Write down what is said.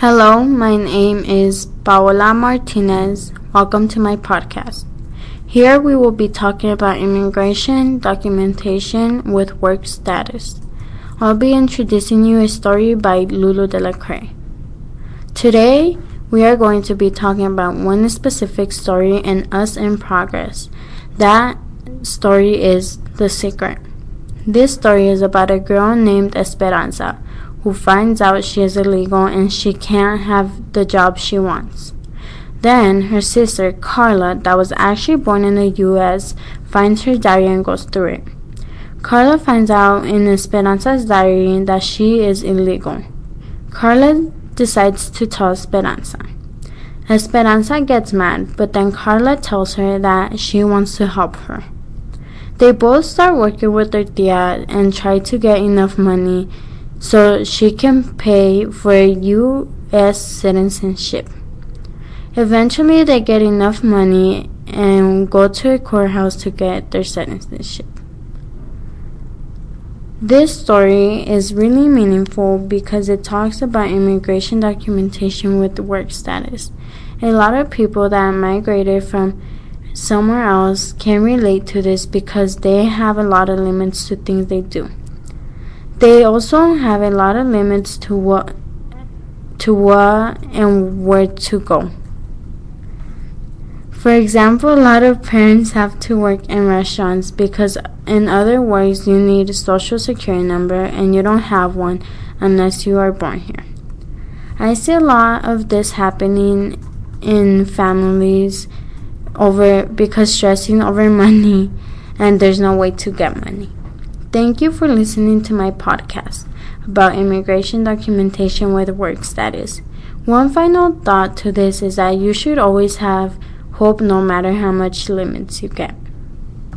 Hello, my name is Paola Martinez. Welcome to my podcast. Here we will be talking about immigration documentation with work status. I'll be introducing you a story by Lulu Delacre. Today, we are going to be talking about one specific story in Us in Progress. That story is The Secret. This story is about a girl named Esperanza who finds out she is illegal and she can't have the job she wants. Then her sister, Carla, that was actually born in the U.S., finds her diary and goes through it. Carla finds out in Esperanza's diary that she is illegal. Carla decides to tell Esperanza. Esperanza gets mad, but then Carla tells her that she wants to help her. They both start working with their tia and try to get enough money so she can pay for U.S. citizenship. Eventually, they get enough money and go to a courthouse to get their citizenship. This story is really meaningful because it talks about immigration documentation with work status. A lot of people that migrated from somewhere else can relate to this because they have a lot of limits to things they do. They also have a lot of limits to what and where to go. For example, a lot of parents have to work in restaurants because in other words, you need a social security number and you don't have one unless you are born here. I see a lot of this happening in families because stressing over money and there's no way to get money. Thank you for listening to my podcast about immigration documentation with work status. One final thought to this is that you should always have hope no matter how much limits you get.